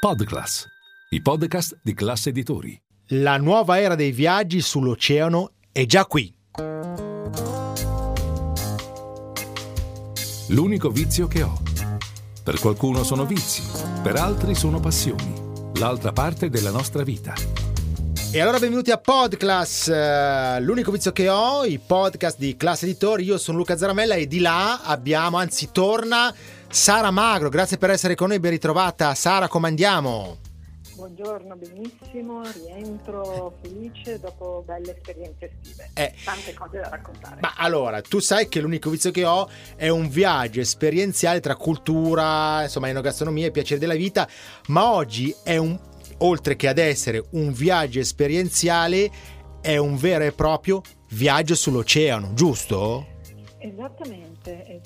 PodClass, i podcast di Class Editori. La nuova era dei viaggi sull'oceano è già qui. L'unico vizio che ho. Per qualcuno sono vizi, per altri sono passioni. L'altra parte della nostra vita. E allora benvenuti a PodClass, l'unico vizio che ho, i podcast di Class Editori. Io sono Luca Zaramella e di là abbiamo, anzi torna, Sara Magro. Grazie per essere con noi, ben ritrovata. Sara, come andiamo? Buongiorno, benissimo, rientro felice dopo belle esperienze estive, tante cose da raccontare. Ma allora, tu sai che l'unico vizio che ho è un viaggio esperienziale tra cultura, insomma enogastronomia e piacere della vita, ma oggi è un, oltre che ad essere un viaggio esperienziale, è un vero e proprio viaggio sull'oceano, giusto? Esattamente. In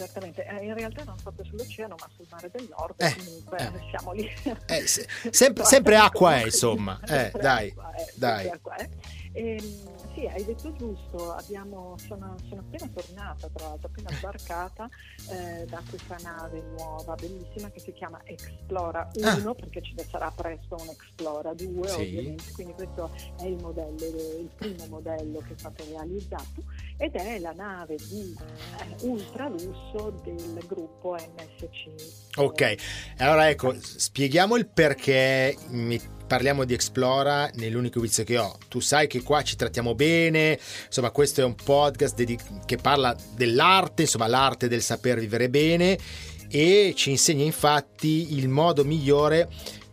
realtà non proprio sull'oceano, ma sul mare del nord, comunque siamo lì. Sempre acqua è, insomma. Dai. Sì, hai detto giusto. Sono appena tornata, tra l'altro, appena sbarcata da questa nave nuova, bellissima, che si chiama Explora 1, perché ce ne sarà presto un Explora 2, sì, ovviamente. Quindi questo è il modello, il primo modello che è stato realizzato, ed è la nave di ultra lusso del gruppo MSC. Ok, allora ecco, spieghiamo il perché parliamo di Explora nell'unico vizio che ho. Tu sai che qua ci trattiamo bene, insomma questo è un podcast che parla dell'arte, insomma l'arte del saper vivere bene, e ci insegna infatti il modo migliore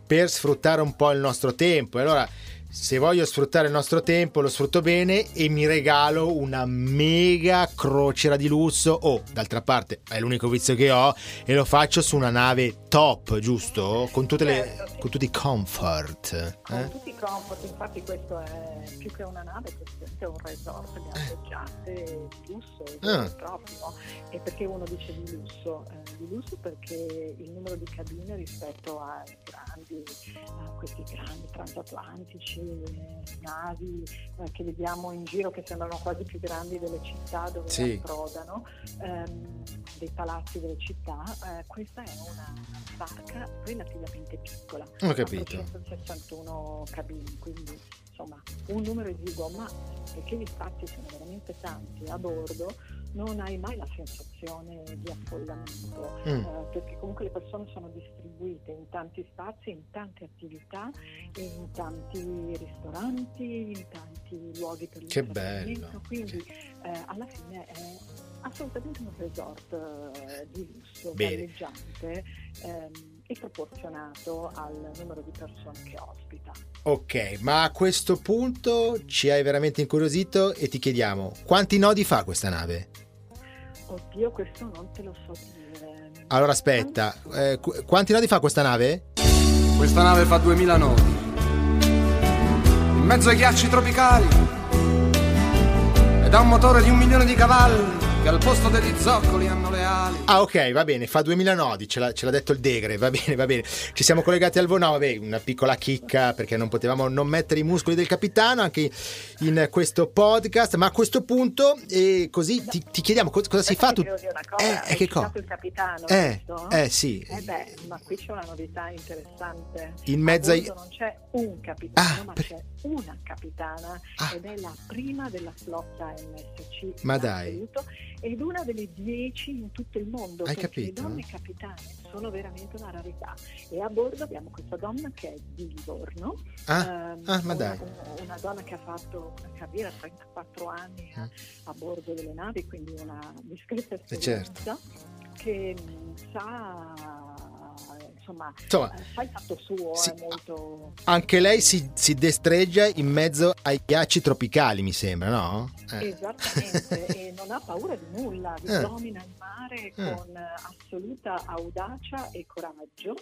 per sfruttare un po' il nostro tempo. E allora, se voglio sfruttare il nostro tempo, lo sfrutto bene e mi regalo una mega crociera di lusso. D'altra parte è l'unico vizio che ho e lo faccio su una nave top, giusto? Con tutte con tutti i comfort. Con tutti i comfort, infatti questo è più che una nave, questo è un resort di alloggiate di lusso, proprio. E perché uno dice di lusso? Di lusso perché il numero di cabine rispetto a questi grandi transatlantici, navi che vediamo in giro, che sembrano quasi più grandi delle città dove si approdano, dei palazzi delle città, questa è una barca relativamente piccola, ho capito, 361 cabine, quindi insomma un numero esiguo, ma perché gli spazi sono veramente tanti a bordo, non hai mai la sensazione di affollamento, perché comunque le persone sono distribuite in tanti spazi, in tante attività, in tanti ristoranti, in tanti luoghi per l'intrattenimento, quindi alla fine è assolutamente un resort di lusso, galleggiante e proporzionato al numero di persone che ospita. Ok, ma a questo punto ci hai veramente incuriosito e ti chiediamo, quanti nodi fa questa nave? Oddio, questo non te lo so dire. Allora aspetta, quanti nodi fa questa nave? Questa nave fa 2000 nodi, in mezzo ai ghiacci tropicali, ed ha un motore di 1 milione di cavalli, che al posto degli zoccoli hanno le ali. Ah ok, va bene, fa 2000 nodi, ce l'ha detto il Degre, va bene. Ci siamo collegati al volo, no, vabbè, una piccola chicca, perché non potevamo non mettere i muscoli del capitano anche in questo podcast. Ma a questo punto, così ti chiediamo cosa si fa. Tu è che cosa? Il capitano, sì. Beh, ma qui c'è una novità interessante. In mezzo non c'è un capitano, ma c'è una capitana, ed è la prima della flotta MSC. Ma dai. Assoluto. Ed una delle 10 in tutto il mondo. Hai capito? Le donne capitane sono veramente una rarità, e a bordo abbiamo questa donna che è di Livorno, ma dai, una donna che ha fatto una carriera, 34 anni a bordo delle navi, quindi una discreta esperienza, che insomma fa il fatto suo, è molto... Anche lei si destreggia in mezzo ai ghiacci tropicali, mi sembra, no? Esattamente, e non ha paura di nulla, domina il mare con assoluta audacia e coraggio,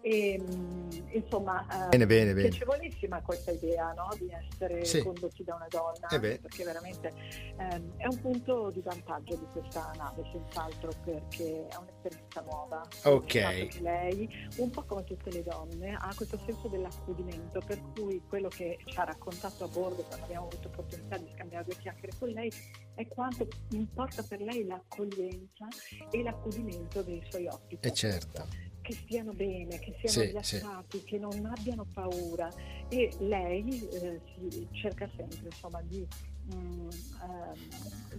e insomma, bene. Piacevolissima questa idea, no? Di essere condotti da una donna, perché veramente è un punto di vantaggio di questa nave, senz'altro, perché è un'esperienza nuova. Ok. Lei, un po' come tutte le donne, ha questo senso dell'accudimento, per cui quello che ci ha raccontato a bordo, quando abbiamo avuto opportunità di scambiare due chiacchiere con lei, è quanto importa per lei l'accoglienza e l'accudimento dei suoi ospiti. Certo. Che stiano bene, che siano rilassati, che non abbiano paura, e lei si cerca sempre, insomma, di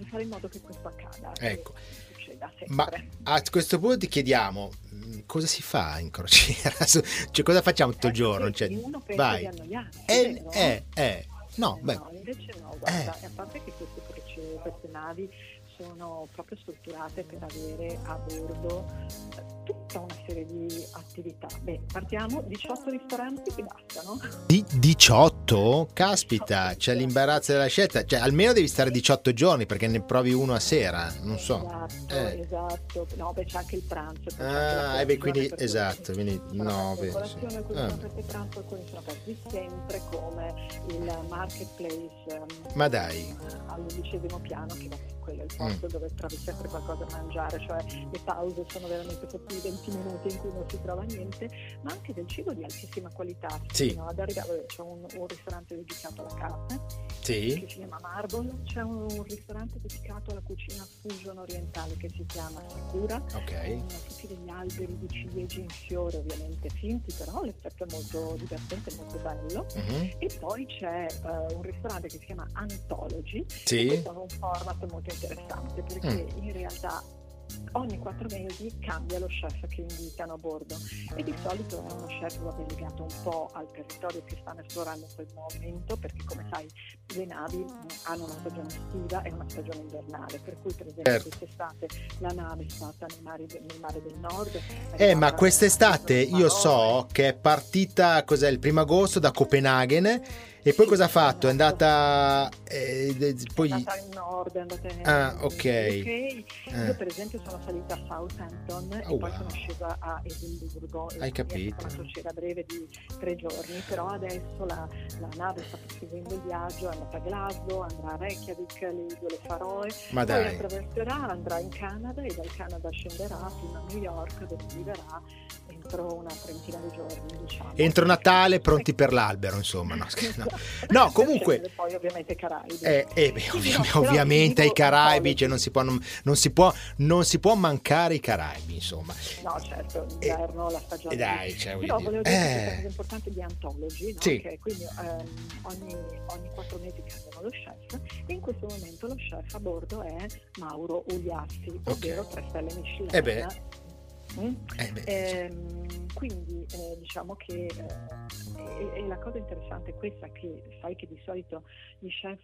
fare in modo che questo accada. Ecco. Da ma a questo punto ti chiediamo, cosa si fa in crociera? Cioè, cosa facciamo tutto il giorno? Cioè, uno pensa di annoiarsi. No, invece no, guarda, a parte che queste navi sono proprio strutturate per avere a bordo tutta una serie di attività. Beh, partiamo, 18 ristoranti ti bastano. 18? Caspita, 18. C'è l'imbarazzo della scelta, cioè almeno devi stare 18 giorni perché ne provi uno a sera, non so. Esatto. No, beh, c'è anche il pranzo. Quindi esatto, quindi 9. Alcuni pranzo, alcuni sono aperti sempre, come il marketplace. Ma dai. All'11° piano, che va quello è il posto dove trovi sempre qualcosa da mangiare, cioè le pause sono veramente tutti i 20 minuti in cui non si trova niente, ma anche del cibo di altissima qualità. Sì. No? Ad arrivare c'è un ristorante dedicato alla carne, che si chiama Marble, c'è un ristorante dedicato alla cucina fusion orientale che si chiama Sicura, tutti degli alberi di ciliegie in fiore, ovviamente finti, però l'effetto è molto divertente, molto bello. E poi c'è un ristorante che si chiama Anthology, che è un format molto interessante, perché in realtà ogni 4 mesi cambia lo chef che invitano a bordo, e di solito è uno chef legato un po' al territorio che stanno esplorando in quel momento, perché come sai le navi hanno una stagione estiva e una stagione invernale, per cui per esempio quest'estate la nave è stata nel mare del nord. Ma quest'estate io so che è partita, cos'è, il 1° agosto da Copenaghen. E poi cosa ha fatto? È andata al nord, è andata Io per esempio sono salita a Southampton e poi sono scesa a Edimburgo. Hai capito? È una crociera breve di 3 giorni, però adesso la nave sta proseguendo il viaggio, è andata a Glasgow, andrà a Reykjavik, le isole Faroe, poi attraverserà, andrà in Canada e dal Canada scenderà fino a New York, dove viverà entro una trentina di giorni, diciamo. Entro Natale pronti per l'albero, insomma, no comunque. Poi ovviamente Caraibi. Ovviamente ai Caraibi, cioè non si può mancare i Caraibi, insomma. No, certo, l'inverno, la stagione. Però volevo dire che è importante di Anthology, no? Che quindi ogni 4 mesi cambiano lo chef, e in questo momento lo chef a bordo è Mauro Uliassi, ovvero 3 stelle Michelin. Quindi diciamo che e la cosa interessante è questa, che sai che di solito gli chef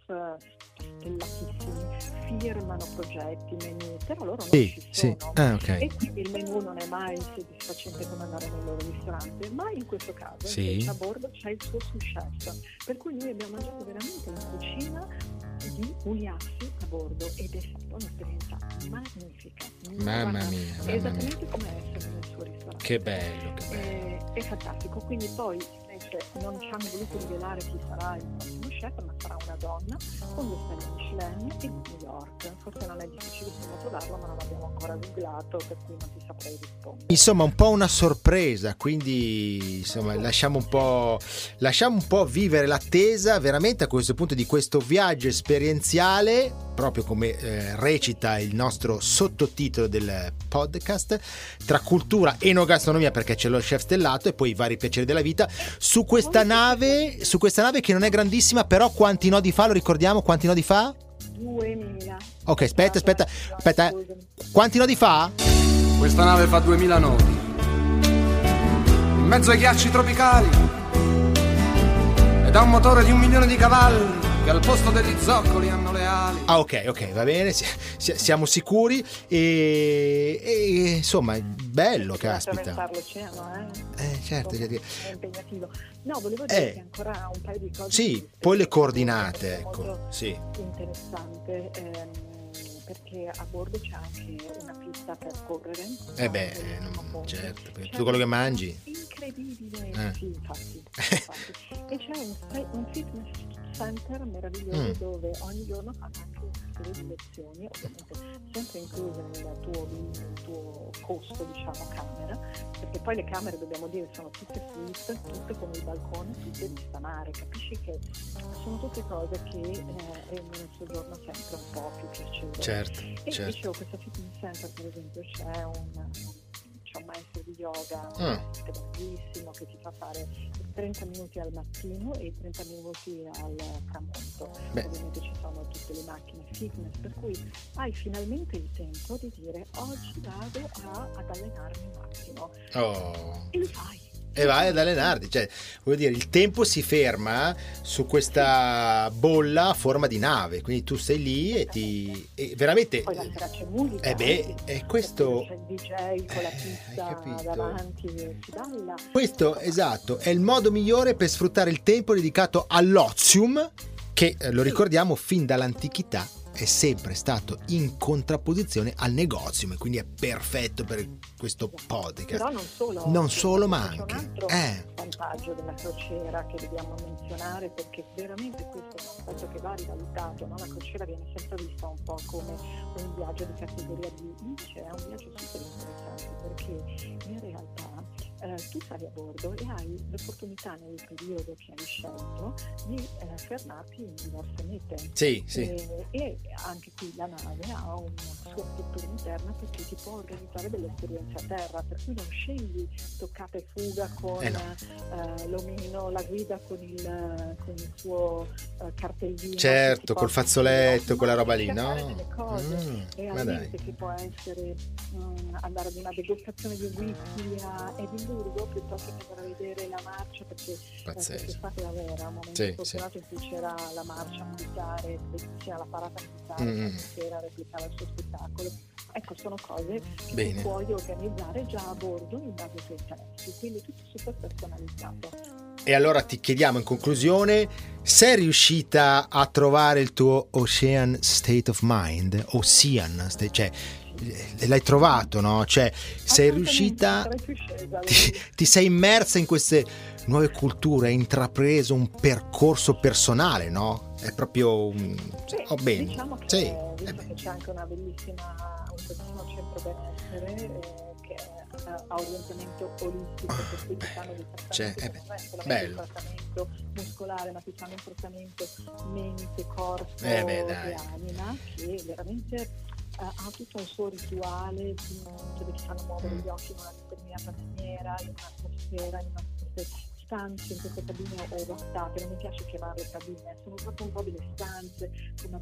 stellatissimi firmano progetti, menu, però loro non ci sono e quindi il menù non è mai soddisfacente come andare nel loro ristorante, ma in questo caso a bordo c'è il suo sous chef, per cui noi abbiamo mangiato veramente una cucina di Uliassi a bordo, ed è stata un'esperienza magnifica. Mamma mia. Esattamente come essere nel suo ristorante. Che bello. È fantastico. Quindi poi invece non ci hanno voluto rivelare chi sarà il prossimo chef, ma sarà una donna con 2 stelle Michelin e New York. Forse non è difficilissimo trovarlo, ma non l'abbiamo ancora googlato, per cui non ti saprei rispondere. Insomma, un po' una sorpresa, quindi insomma lasciamo un po' vivere l'attesa veramente a questo punto di questo viaggio esperienziale, proprio come recita il nostro sottotitolo del podcast, tra cultura, enogastronomia, perché c'è lo chef stellato e poi i vari piaceri della vita, su questa nave che non è grandissima, però quanti nodi fa, lo ricordiamo, quanti nodi fa? 2000. Ok, aspetta. Quanti nodi fa? Questa nave fa 2000 nodi. In mezzo ai ghiacci tropicali. Ed ha un motore di 1 milione di cavalli, che al posto degli zoccoli hanno le ali. Ok, va bene, siamo sicuri. E insomma, bello, caspita. Certo. È impegnativo. No, volevo dire che ancora un paio di cose. Poi le coordinate, ecco. Interessante. perché a bordo c'è anche una pista per correre. Eh beh, certo, perché tutto quello che mangi. Incredibile, sì, infatti. E c'è un fitness center meraviglioso dove ogni giorno fanno anche una serie di lezioni, ovviamente sempre incluse nel tuo costo, diciamo, camera, perché poi le camere, dobbiamo dire, sono tutte suite, tutte con il balcone, tutte vista mare, capisci che sono tutte cose che rendono il soggiorno sempre un po' più piacevole. Certo. Dicevo, questo fitness center, per esempio, c'è un maestro di yoga bellissimo che ti fa fare 30 minuti al mattino e 30 minuti al tramonto. Beh. Ovviamente ci sono tutte le macchine fitness, per cui hai finalmente il tempo di dire oggi vado ad allenarmi un attimo e lo fai. E vai ad allenarti, cioè, voglio dire, il tempo si ferma su questa bolla a forma di nave, quindi tu sei lì e ti e veramente. Poi la sera c'è musica, è questo. C'è il DJ con la pista davanti e si balla. Questo, esatto, è il modo migliore per sfruttare il tempo dedicato all'ozium, che lo ricordiamo fin dall'antichità è sempre stato in contrapposizione al negozium, quindi è perfetto per questo podcast. Però non solo ma anche un altro vantaggio della crociera che dobbiamo menzionare, perché veramente questo è un aspetto che va rivalutato, no? La crociera viene sempre vista un po' come un viaggio di categoria B, cioè è un viaggio super interessante perché in realtà tu sali a bordo e hai l'opportunità nel periodo che hai scelto di fermarti in diverse mete. Sì. E anche qui la nave ha una sua struttura interna perché ti può organizzare delle esperienze a terra, per cui non scegli toccata e fuga con l'omino, la guida con il suo cartellino. Certo, col fazzoletto, quella roba lì, no? E a mente che può essere andare ad una degustazione di whisky a Edinburgh, piuttosto che andare a vedere la marcia, perché quest'estate era un momento fortunato in cui c'era la marcia militare, c'era la parata militare che replicava il suo spettacolo. Ecco, sono cose che puoi organizzare già a bordo in base ai tuoi interessi, quindi tutto super personalizzato. E allora ti chiediamo in conclusione: sei riuscita a trovare il tuo Ocean State of Mind? Cioè l'hai trovato, no? Cioè sei riuscita, ti sei immersa in queste nuove culture, hai intrapreso un percorso personale, no? È proprio bene. Diciamo che, che c'è anche un bellissimo centro benessere che ha orientamento olistico, per cui ti fanno dei trattamenti, non è solamente un trattamento muscolare, ma ti fanno un trattamento mente, corpo e anima, che veramente ha tutto un suo rituale dove ti fanno muovere gli occhi in una determinata maniera, in un'atmosfera, in una stanze, in queste cabine adattate, non mi piace chiamarle cabine, sono proprio un po' delle stanze,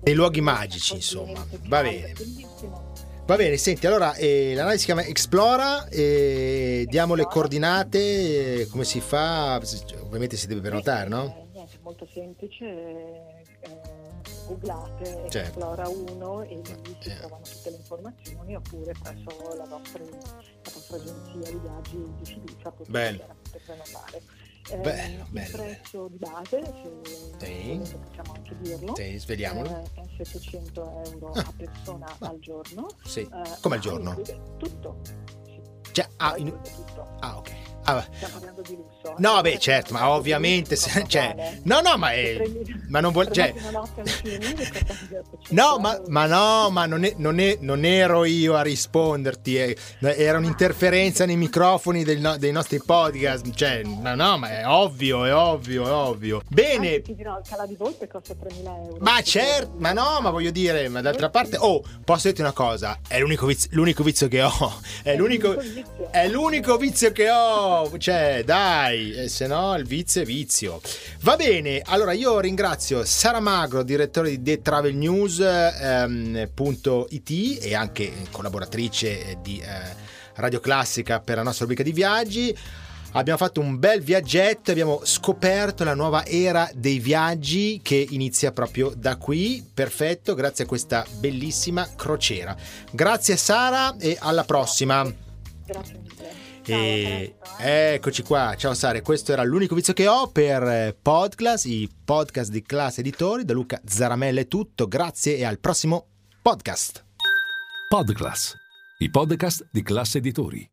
dei luoghi magici, insomma. Va bene, bellissimo. Senti, allora l'analisi si chiama Explora, diamo le coordinate, come si fa? Ovviamente si deve prenotare, no? Niente, è molto semplice, googlate Explora 1 e lì si trovano tutte le informazioni, oppure presso la vostra agenzia di viaggi di fiducia potete prenotare. Il prezzo di base, se possiamo anche dirlo, svegliamolo, è €700 a persona al giorno. Sì. Come al giorno? Tutto. Sì. Cioè, tutto. Ah, ok. Stiamo parlando di lusso. No, beh, certo, ma ovviamente ma non vuol dire. No, ma non ero io a risponderti, era un'interferenza nei microfoni dei nostri podcast, cioè no, ma è ovvio. Bene. Ti dirò, il cala di volpe costa €3.000. Ma certo, ma no, ma voglio dire, ma d'altra parte, posso dirti una cosa, è l'unico vizio che ho, è l'unico vizio che ho. Cioè, dai, se no il vizio è vizio. Va bene, allora io ringrazio Sara Magro, direttore di The Travel News .it e anche collaboratrice di Radio Classica per la nostra rubrica di viaggi. Abbiamo fatto un bel viaggetto, abbiamo scoperto la nuova era dei viaggi che inizia proprio da qui. Perfetto, grazie a questa bellissima crociera. Grazie Sara e alla prossima. Grazie mille. E eccoci qua, ciao Sara, questo era l'unico vizio che ho per PodClass, i podcast di Class Editori. Da Luca Zaramella è tutto, grazie e al prossimo podcast. PodClass, i podcast di Class Editori.